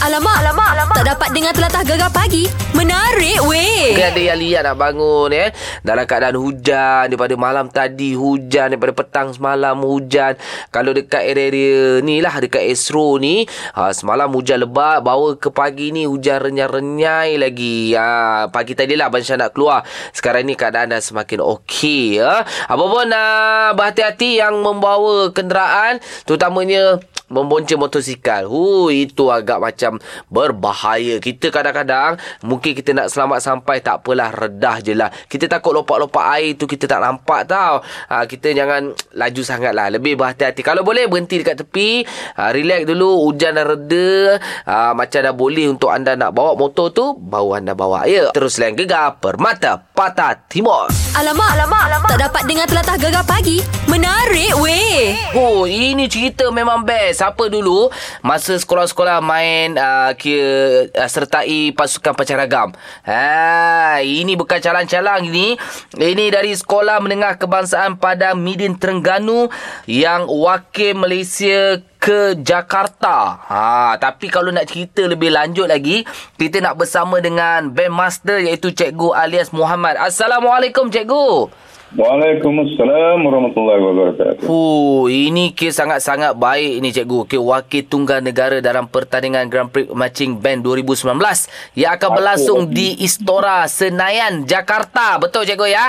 Alamak, tak dapat dengar telatah gegar pagi. Menarik weh. Mungkin ada yang liat nak bangun dalam keadaan hujan. Daripada malam tadi hujan, daripada petang semalam hujan. Kalau dekat area-area ni lah, dekat Esro ni, semalam hujan lebat, bawa ke pagi ni hujan renyai-renyai lagi. Pagi tadi lah Abang Syah nak keluar. Sekarang ni keadaan dah semakin okey ya. Apa pun berhati-hati yang membawa kenderaan, terutamanya membonceng motosikal. Itu agak macam berbahaya. Kita kadang-kadang mungkin kita nak selamat sampai, tak apalah, redah je lah. Kita takut lopak-lopak air tu kita tak nampak tau. Kita jangan laju sangat lah. Lebih berhati-hati. Kalau boleh berhenti dekat tepi, relax dulu. Hujan dah reda, macam dah boleh untuk anda nak bawa motor tu, baru anda bawa ya. Terus lain Gegar Permata Pantai Timur. Alamak, tak dapat dengar telatah gegar pagi. Menarik weh. Ini cerita memang best. Siapa dulu masa sekolah-sekolah main sertai pasukan pencaragam. Ini bukan calang-calang ini. Ini dari Sekolah Menengah Kebangsaan Padang Midin Terengganu yang wakil Malaysia ke Jakarta. Tapi kalau nak cerita lebih lanjut lagi, kita nak bersama dengan bandmaster iaitu Cikgu alias Muhammad. Assalamualaikum Cikgu. Waalaikumsalam warahmatullahi wabarakatuh. Ini kes sangat-sangat baik ni Cikgu. Kes wakil tunggal negara dalam pertandingan Grand Prix Matching Band 2019 yang akan berlangsung di Istora Senayan, Jakarta. Betul Cikgu ya?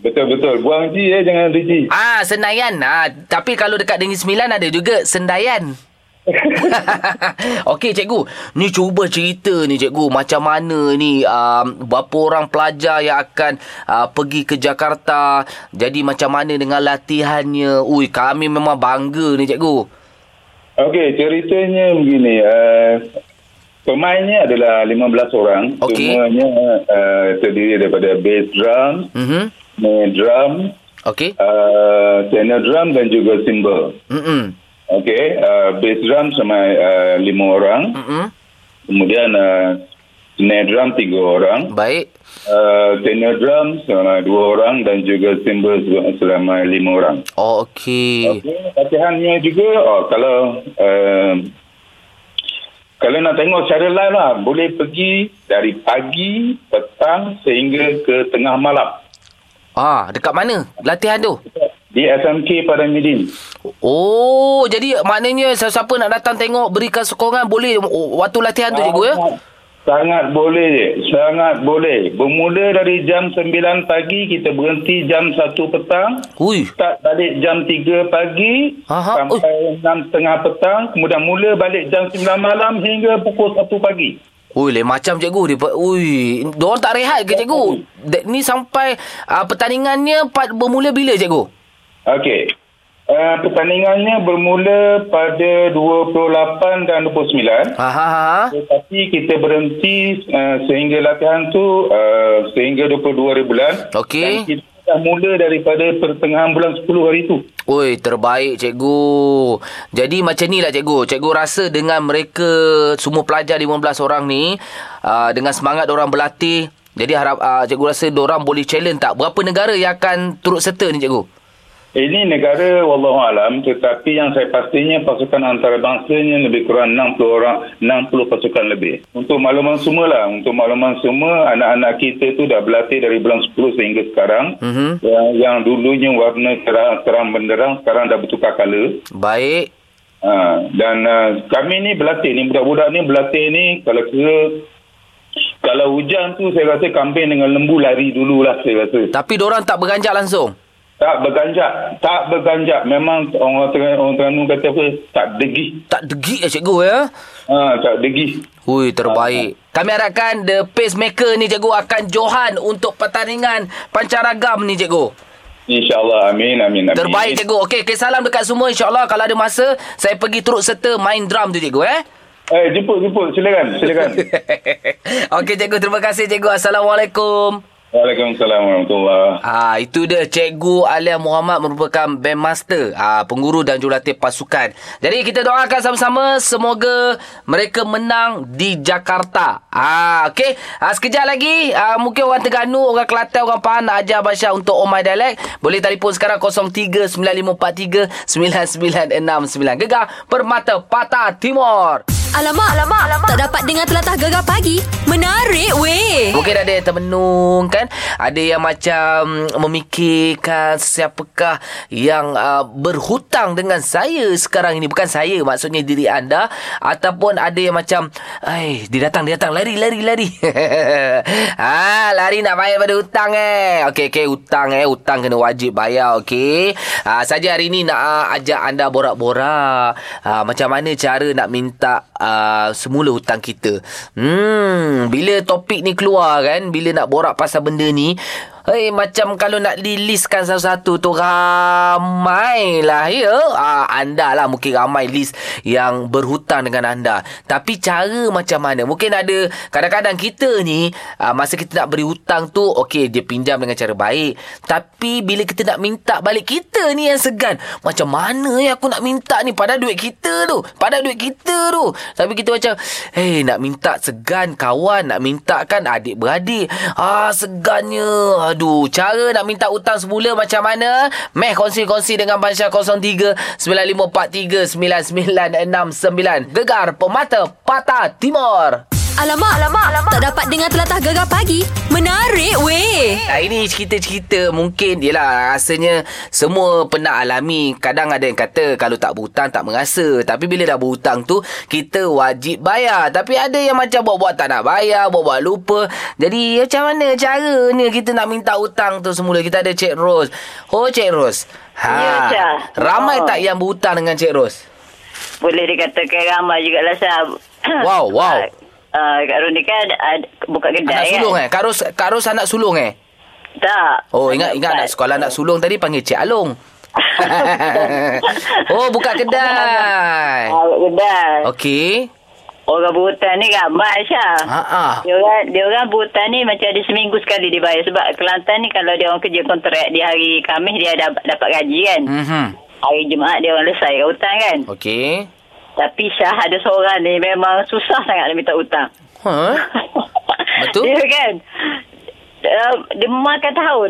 Betul. Buang G jangan ada G. Senayan. Tapi kalau dekat Negeri Sembilan ada juga Sendayan. Okey Cikgu, ni cuba cerita ni Cikgu, macam mana ni berapa orang pelajar yang akan pergi ke Jakarta. Jadi macam mana dengan latihannya? Kami memang bangga ni Cikgu. Okey, ceritanya begini. Pemainnya adalah 15 orang. Okay. Semuanya terdiri daripada bass drum, main drum, okay, tenor drum dan juga cymbal. Okey, bass drum sama 5 orang. Kemudian snare drum 3 orang. Baik. Tenor drum selama 2 orang dan juga cymbal selama 5 orang. Oh, okey. Okey, latihannya juga kalau nak tengok secara live lah, boleh pergi dari pagi, petang sehingga ke tengah malam. Dekat mana latihan tu? Di SMK Padang Midin. Jadi maknanya siapa-siapa nak datang tengok, berikan sokongan boleh waktu latihan tu Cikgu ya? Sangat boleh. Sangat boleh. Bermula dari jam 9 pagi, kita berhenti jam 1 petang. Start balik jam 3 pagi sampai 6.30 petang. Kemudian mula balik jam 9 malam hingga pukul 1 pagi. Lain macam Cikgu. Diorang tak rehat ke Cikgu? Ni sampai pertandingannya bermula bila Cikgu? Okey. Pertandingannya bermula pada 28 dan 29. Tetapi kita berhenti sehingga latihan tu sehingga 22 hari bulan. Okey. Dan kita dah mula daripada pertengahan bulan 10 hari tu. Terbaik Cikgu. Jadi macam ni lah Cikgu. Cikgu rasa dengan mereka semua pelajar 15 orang ni, dengan semangat orang berlatih, jadi harap Cikgu rasa diorang boleh challenge tak? Berapa negara yang akan turut serta ni Cikgu? Ini negara wallahualam, tetapi yang saya pastinya pasukan antarabangsanya lebih kurang 60 orang, 60 pasukan lebih. Untuk makluman semua, anak-anak kita tu dah berlatih dari bulan 10 sehingga sekarang. Yang dulunya warna terang benderang, sekarang dah bertukar color. Baik. Dan kami ni berlatih ni, budak-budak ni berlatih ni, kalau hujan tu saya rasa kambing dengan lembu lari dululah saya rasa. Tapi diorang tak beranjak langsung? Tak berganjak. Memang orang Terengganu kata apa? Tak degih. Tak degih Cikgu ya? Tak degih. Terbaik. Kami harapkan the pacemaker ni Cikgu akan johan untuk pertandingan pancaragam ni Cikgu. InsyaAllah. Amin. Terbaik Cikgu. Okey, salam dekat semua. InsyaAllah kalau ada masa, saya pergi turut serta main drum tu Cikgu ya? Jemput. Silakan. Okey Cikgu, terima kasih Cikgu. Assalamualaikum. Waalaikumsalam warahmatullahi. Itu dia Cikgu Alia Muhammad, merupakan bandmaster, penguru dan jurulatih pasukan. Jadi kita doakan sama-sama semoga mereka menang di Jakarta. Okey. Sekejap lagi mungkin orang Terengganu, orang Kelantan, orang Pahang nak ajar Abang Syah untuk Oh My Dialect, boleh telefon sekarang 0395439969. Gegar Permata Pantai Timur. Alamak, tak dapat dengar telatah gegar pagi. Menarik weh. Mungkin ada yang termenung kan. Ada yang macam memikirkan siapakah yang berhutang dengan saya sekarang ini. Bukan saya, maksudnya diri anda. Ataupun ada yang macam, dia datang, lari. Lari nak bayar pada hutang hutang kena wajib bayar, okey. Saja hari ni nak ajak anda borak-borak macam mana cara nak minta semula hutang kita. Bila topik ni keluar kan, bila nak borak pasal benda ni, macam kalau nak listkan satu-satu tu ramai lah ya. Anda lah mungkin ramai list yang berhutang dengan anda. Tapi cara macam mana? Mungkin ada kadang-kadang kita ni masa kita nak beri hutang tu, okey dia pinjam dengan cara baik. Tapi bila kita nak minta balik, kita ni yang segan. Macam mana ya aku nak minta ni padahal duit kita tu. Tapi kita macam nak minta segan kawan, nak minta kan adik-beradik. Segannya. Aduh, cara nak minta hutang semula macam mana? Meh kongsi dengan Bansyah 03-9543-9969. Gegar Permata Pantai Timur. Alamak, tak dapat dengar telatah gegar pagi. Menarik weh. Ini cerita-cerita mungkin yelah, rasanya semua pernah alami. Kadang ada yang kata kalau tak berhutang tak merasa. Tapi bila dah berhutang tu, kita wajib bayar. Tapi ada yang macam buat-buat tak nak bayar, buat-buat lupa. Jadi macam mana caranya kita nak minta hutang tu semula? Kita ada Cik Ros. Oh Cik Ros, ramai tak yang berhutang dengan Cik Ros? Boleh dikatakan ramai juga lah Syah. Wow Kak Ros ni kan buka kedai anak sulung kan? Kak Ros anak sulung Tak. Oh ingat anak sekolah anak sulung tadi panggil Cik Along. Oh buka kedai. Okey. Orang berhutang ni ramai Syah. Dia orang berhutang ni macam ada seminggu sekali dia bayar. Sebab Kelantan ni kalau dia orang kerja kontrak, di hari Khamis dia dapat gaji kan. Hari Jumaat dia orang selesai kat hutang kan. Okey. Tapi Syah ada seorang ni memang susah sangat nak minta hutang. Betul? Dia kan dia makan tahun.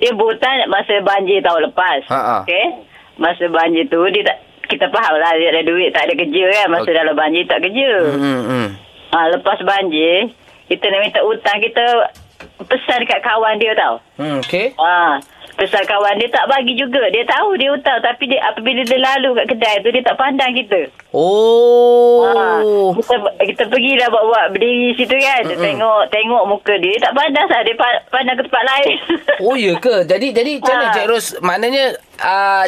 Dia berhutang masa banjir tahun lepas. Okey. Masa banjir tu dia tak, kita faham lah dia tak ada duit, tak ada kerja kan. Masa dalam banjir tak kerja. Lepas banjir kita nak minta hutang, kita pesan dekat kawan dia tau. Okey. Pesan kawan dia tak bagi juga. Dia tahu dia hutang, tapi dia apabila dia lalu kat kedai tu dia tak pandang kita. Kita pergi dah buat berdiri situ kan. Tengok muka dia tak pandang sah. Dia pandang ke tempat lain. Oh ya ke? Jadi macam mana Cik Ros? Maknanya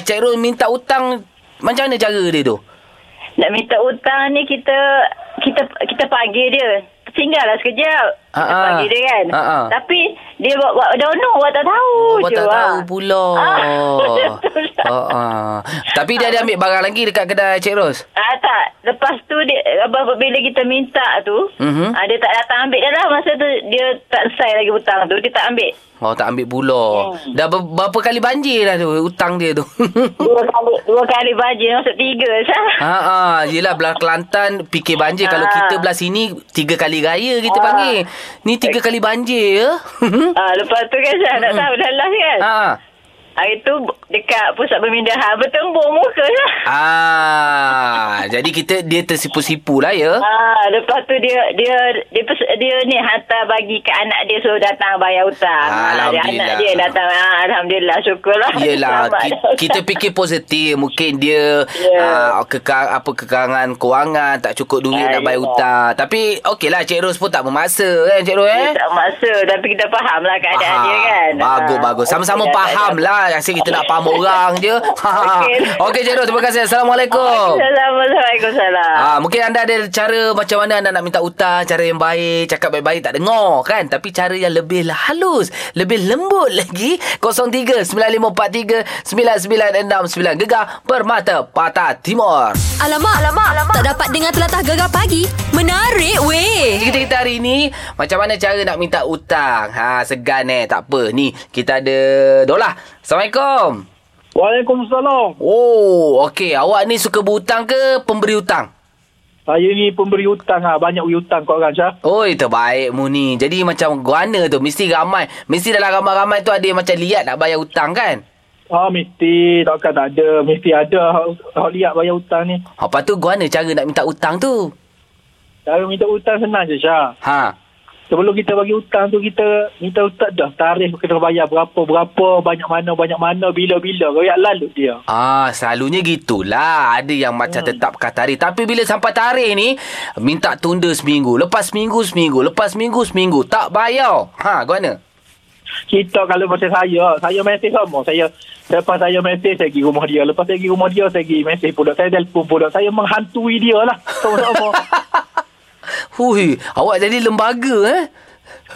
Cik Ros minta hutang macam mana cara dia tu? Nak minta hutang ni kita panggil dia. Tinggallah sekejap. Kita panggil dia kan. Tapi dia buat tak tahu je. Buat tak tahu pula. Tapi dia ada ambil barang lagi dekat kedai Cik Ros? Tak. Lepas tu dia, bila kita minta tu, dia tak datang ambil dah lah. Masa tu dia tak selesai lagi hutang tu. Dia tak ambil. Oh, tak ambil pula. Dah berapa kali banjir dah tu hutang dia tu? Dua kali banjir. Maksud tiga sah. Yelah belah Kelantan fikir banjir. Kalau kita belah sini tiga kali raya kita panggil. Ni tiga kali banjir ya. Lepas tu kan saya nak tahu dah last kan. Hari tu dekat pusat pemindahan bertembur muka lah. Jadi dia tersipu-sipu lah ya. Lepas tu dia ni hantar bagi ke anak dia suruh datang bayar hutang. Alhamdulillah. Anak dia datang. Alhamdulillah, syukurlah. Yelah, kita fikir positif. Mungkin dia kekarangan kewangan, tak cukup duit nak bayar hutang. Tapi okeylah Cik Ros pun tak memaksa kan Cik Ros Tak memaksa, tapi kita faham lah keadaan dia kan. Bagus. Sama-sama faham lah. Asyik kita nak faham orang je. Okey Cik Ros, terima kasih. Assalamualaikum. Waalaikumsalam. Mungkin anda ada cara macam mana anda nak minta hutang. Cara yang baik, cakap baik-baik tak dengar kan. Tapi cara yang lebih halus, lebih lembut lagi. 03-9543-9969. Gegar Permata Pantai Timur. Alamak, tak dapat dengar telatah gegar pagi. Menarik weh. Kita hari ni macam mana cara nak minta hutang. Segan tak apa. Ni kita ada Dolah. Assalamualaikum. Waalaikumsalam. Okey. Awak ni suka berhutang ke pemberi hutang? Saya ni pemberi hutang lah. Banyak hutang kat orang Syah. Oi, terbaik mu ni. Jadi macam guana tu. Mesti ramai. Mesti dalam ramai-ramai tu ada yang macam liat nak bayar hutang kan? Oh, mesti. Takkan tak ada. Mesti ada. Hak liat bayar hutang ni. Lepas tu, gua mana cara nak minta hutang tu? Cara minta hutang senang je, Syah. Ha. Sebelum kita bagi hutang tu, kita minta hutang dah. Tarikh kena bayar berapa, banyak mana, bila-bila. Royak lalu dia. Ah, selalunya gitulah. Ada yang macam tetapkan tarikh. Tapi bila sampai tarikh ni, minta tunda seminggu. Lepas seminggu. Lepas seminggu. Tak bayar. Ha, gua mana? Kita kalau macam saya mesej sama. Lepas saya mesej, saya pergi rumah dia. Lepas saya pergi rumah dia, saya pergi mesej pula. Saya telefon pula. Saya menghantui dia lah. Sama-sama. Hui, awak jadi lembaga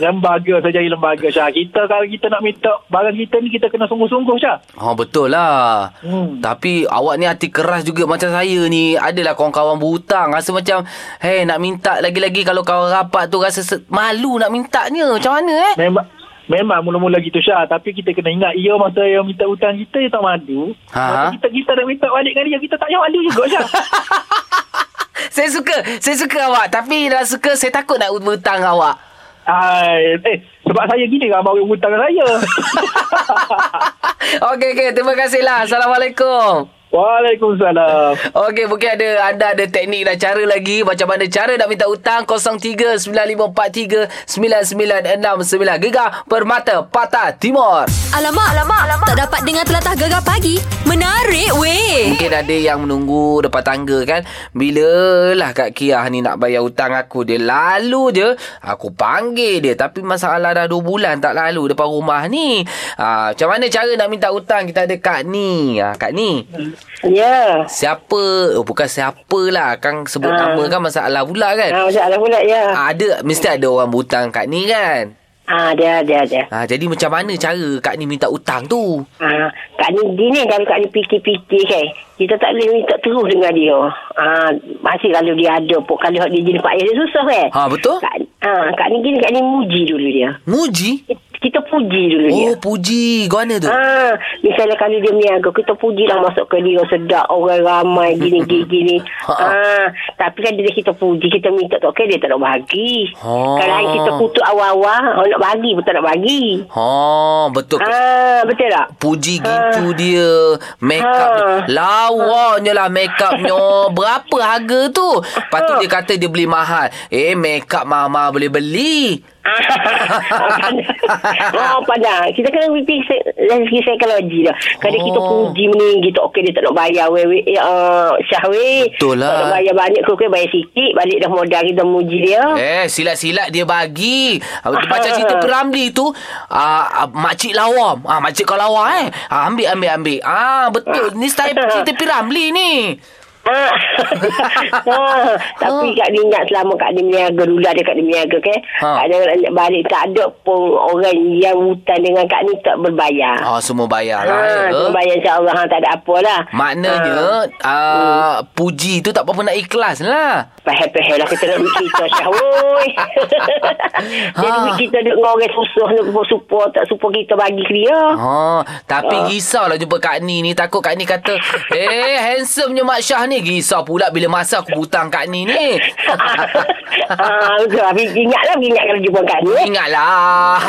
Lembaga, saya jadi lembaga, Syah. Kita kalau kita nak minta barang kita ni, kita kena sungguh-sungguh, Syah. Oh, betul lah. Tapi awak ni hati keras juga macam saya ni. Adalah kawan-kawan berhutang. Rasa macam, hey, nak minta lagi-lagi kalau kawan rapat tu rasa malu nak mintanya. Macam mana Memang mula-mula gitu, Syah. Tapi kita kena ingat, ia masa yang minta hutang kita, dia tak malu. Kita nak minta balik dengan dia, kita tak payah malu juga, Syah. Saya suka awak. Tapi dah suka, saya takut nak berhutang awak. Sebab saya gini kan, abang berhutang saya. Okey, terima kasihlah. Assalamualaikum. Waalaikumsalam. Okey, mungkin ada teknik dan cara lagi macam mana cara nak minta hutang. 0395439969. Gegar Permata Pantai Timur. Alamak. Tak dapat dengar telatah Gegar pagi. Menarik weh. Mungkin ada yang menunggu depan tangga kan. Bilalah Kak Kiah ni nak bayar hutang aku. Dia lalu je aku panggil dia. Tapi masalah dah 2 bulan tak lalu depan rumah ni. Macam mana cara nak minta hutang? Kita ada Kak Ni. Kak Ni. Ya. Bukan siapa lah. Kang sebut nama kan masalah pula kan. Masalah pula, ya. Ada, mesti ada orang berhutang Kak Ni kan. Ada. Jadi macam mana cara Kak Ni minta hutang tu? Kak Ni gini, kalau Kak Ni fikir-fikir kan, kita tak boleh minta terus dengan dia. Masih kalau dia ada pun, kalau dia jenis payah dia susah kan. Betul. Kak Ni gini, Kak Ni muji dulu dia. Muji? Kita puji dulu dia. Oh, puji. Gimana tu? Misalnya kalau dia meniaga, kita pujilah masuk ke dia. Sedap, orang ramai, gini. Tapi kan dia kita puji, kita minta tak okey, dia tak nak bagi. Kadang-kadang kita kutuk awal-awal, orang nak bagi pun tak nak bagi. Betul. Betul tak? Puji gitu dia. Make up lawaknya lah make upnya. Berapa harga tu? Lepas tu dia kata dia beli mahal. Make up mama boleh beli. Padahal kita kena fikir dari segi psikologi dah. Kalau kita puji meninggi tak okey, dia tak nak bayar Syahweh. Betul lah. Tak nak bayar banyak, kau bayar sikit, balik dah modal kita muji dia. Silat-silat dia bagi. Macam cerita P. Ramli tu, makcik lawam. Makcik kau lawa ambil. Betul. Ni style cerita P. Ramli ni. Tapi Kak Ni ingat selama Kak Ni meniaga dulu, ada Kak Ni meniaga kan, Kak Ni balik tak ada pun orang yang hutang dengan Kak Ni tak berbayar. Semua bayar lah. Semua bayar, insyaAllah. Tak ada apa lah. Maknanya puji tu tak apa-apa, nak ikhlas lah. Pahal-pahal lah kita nak duit kita, Syahwoi. Dia duit kita duduk dengan orang susah, tak support kita bagi ke dia. Tapi risaulah jumpa Kak Ni ni. Takut Kak Ni kata, handsomenya Mak Syah ni. Risau pula bila masa aku hutang Kak Ni ni. Betul. Ingat kalau jumpa Kak Ni. Ingat lah.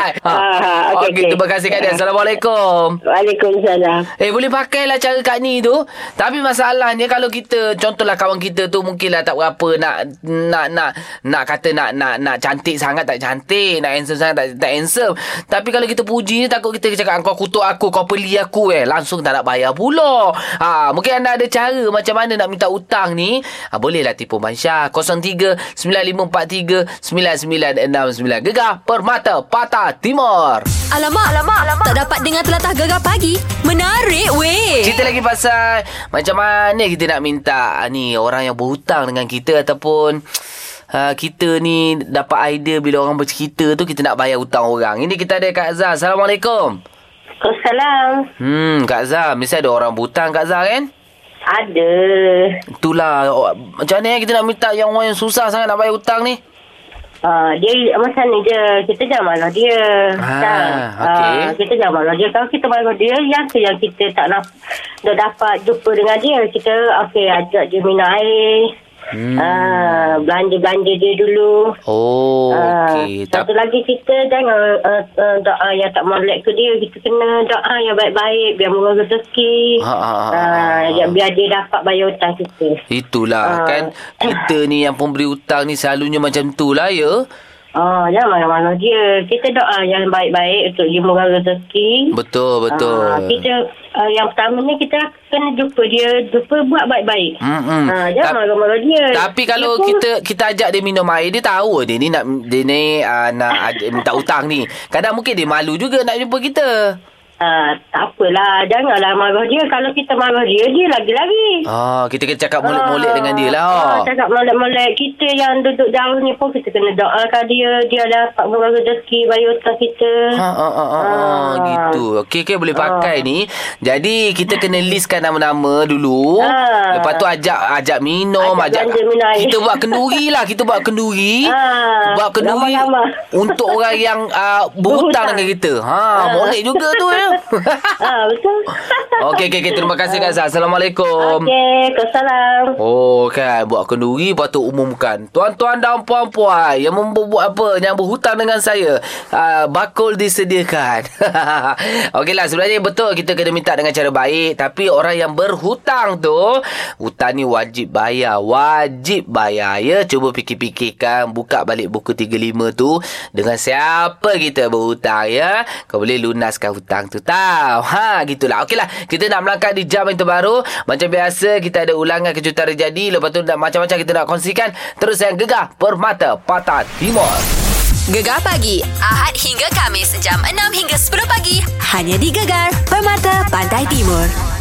Okay. Terima kasih Kak Ni. Assalamualaikum. Waalaikumsalam. Boleh pakailah cara Kak Ni tu. Tapi masalahnya kalau kita, contohlah kawan kita tu mungkinlah tak berapa nak kata nak cantik sangat tak cantik, nak handsome sangat tak handsome. Tapi kalau kita puji ni, takut kita cakap kau kutuk aku, kau peli aku langsung tak nak bayar pula. Mungkin anda ada cara macam mana nak minta hutang ni. Bolehlah tipu Mansyah. 0395439969. Gegar Permata Pantai Timur. Alamak. Tak dapat dengar telatah Gegar pagi. Menarik weh. Cerita lagi pasal macam mana kita nak minta ni orang yang berhutang dengan kita, ataupun kita ni dapat idea bila orang bercerita tu kita nak bayar hutang orang. Ini kita ada Kak Zah. Assalamualaikum. Assalamualaikum. Kak Zah, mesti ada orang berhutang Kak Zah kan? Ada. Itulah. Macam mana kita nak minta yang orang yang susah sangat nak bayar hutang ni? Dia macam ni je. Kita jangan marah dia. Kita jangan marah dia. Kalau kita marah dia, yang kita tak dapat jumpa dengan dia, kita ajak dia minum air. Belanja-belanja dia dulu. Oh, okey. Satu lagi kita jangan doa yang tak molek ke dia. Kita kena doa yang baik-baik biar murah rezeki. Biar dia dapat bayar hutang kita. Itulah kan, kita ni yang pemberi hutang ni selalunya macam tu lah ya. Oh, jangan marah-marah dia. Kita doa yang baik-baik untuk dia murah rezeki. Betul, betul. Kita yang pertama ni kita kena jumpa dia, jumpa buat baik-baik. Jangan marah-marah dia. Tapi kalau dia kita ajak dia minum air, dia tahu dia ni nak minta hutang ni. Kadang mungkin dia malu juga nak jumpa kita. Tak apalah, janganlah marah dia. Kalau kita marah dia, dia lagi-lagi kita kena cakap molek-molek dengan dia lah. Cakap molek-molek. Kita yang duduk jauh ni pun kita kena doakan dia, dia dapat berbagai rezeki bayar hutang kita. Gitu. Okey, boleh pakai ni. Jadi kita kena listkan nama-nama dulu. Lepas tu ajak minum, ajak kita buat kenduri lah. Kita buat kenduri. Lama-lama. Untuk orang yang berhutang dengan kita. Molek juga tu ya. Betul. Okey, terima kasih Kak Zah. Assalamualaikum. Okey, Assalamualaikum. Oh, kan buat kenduri, lepas tu umumkan. Tuan-tuan dan puan-puan yang membuat apa, yang berhutang dengan saya, bakul disediakan. Okeylah, sebenarnya betul kita kena minta dengan cara baik, tapi orang yang berhutang tu, hutang ni wajib bayar. Ya, cuba fikir-fikirkan, buka balik buku 35 tu dengan siapa kita berhutang ya. Kau boleh lunaskan hutang tu tahu. Gitulah. Okeylah, kita nak melangkah di jam yang terbaru. Macam biasa kita ada ulangan kejutan terjadi, lepas tu macam-macam kita nak kongsikan. Terus yang Gegar Permata Pantai Timur. Gegar Pagi, Ahad hingga Kamis, jam 6 hingga 10 pagi, hanya di Gegar Permata Pantai Timur.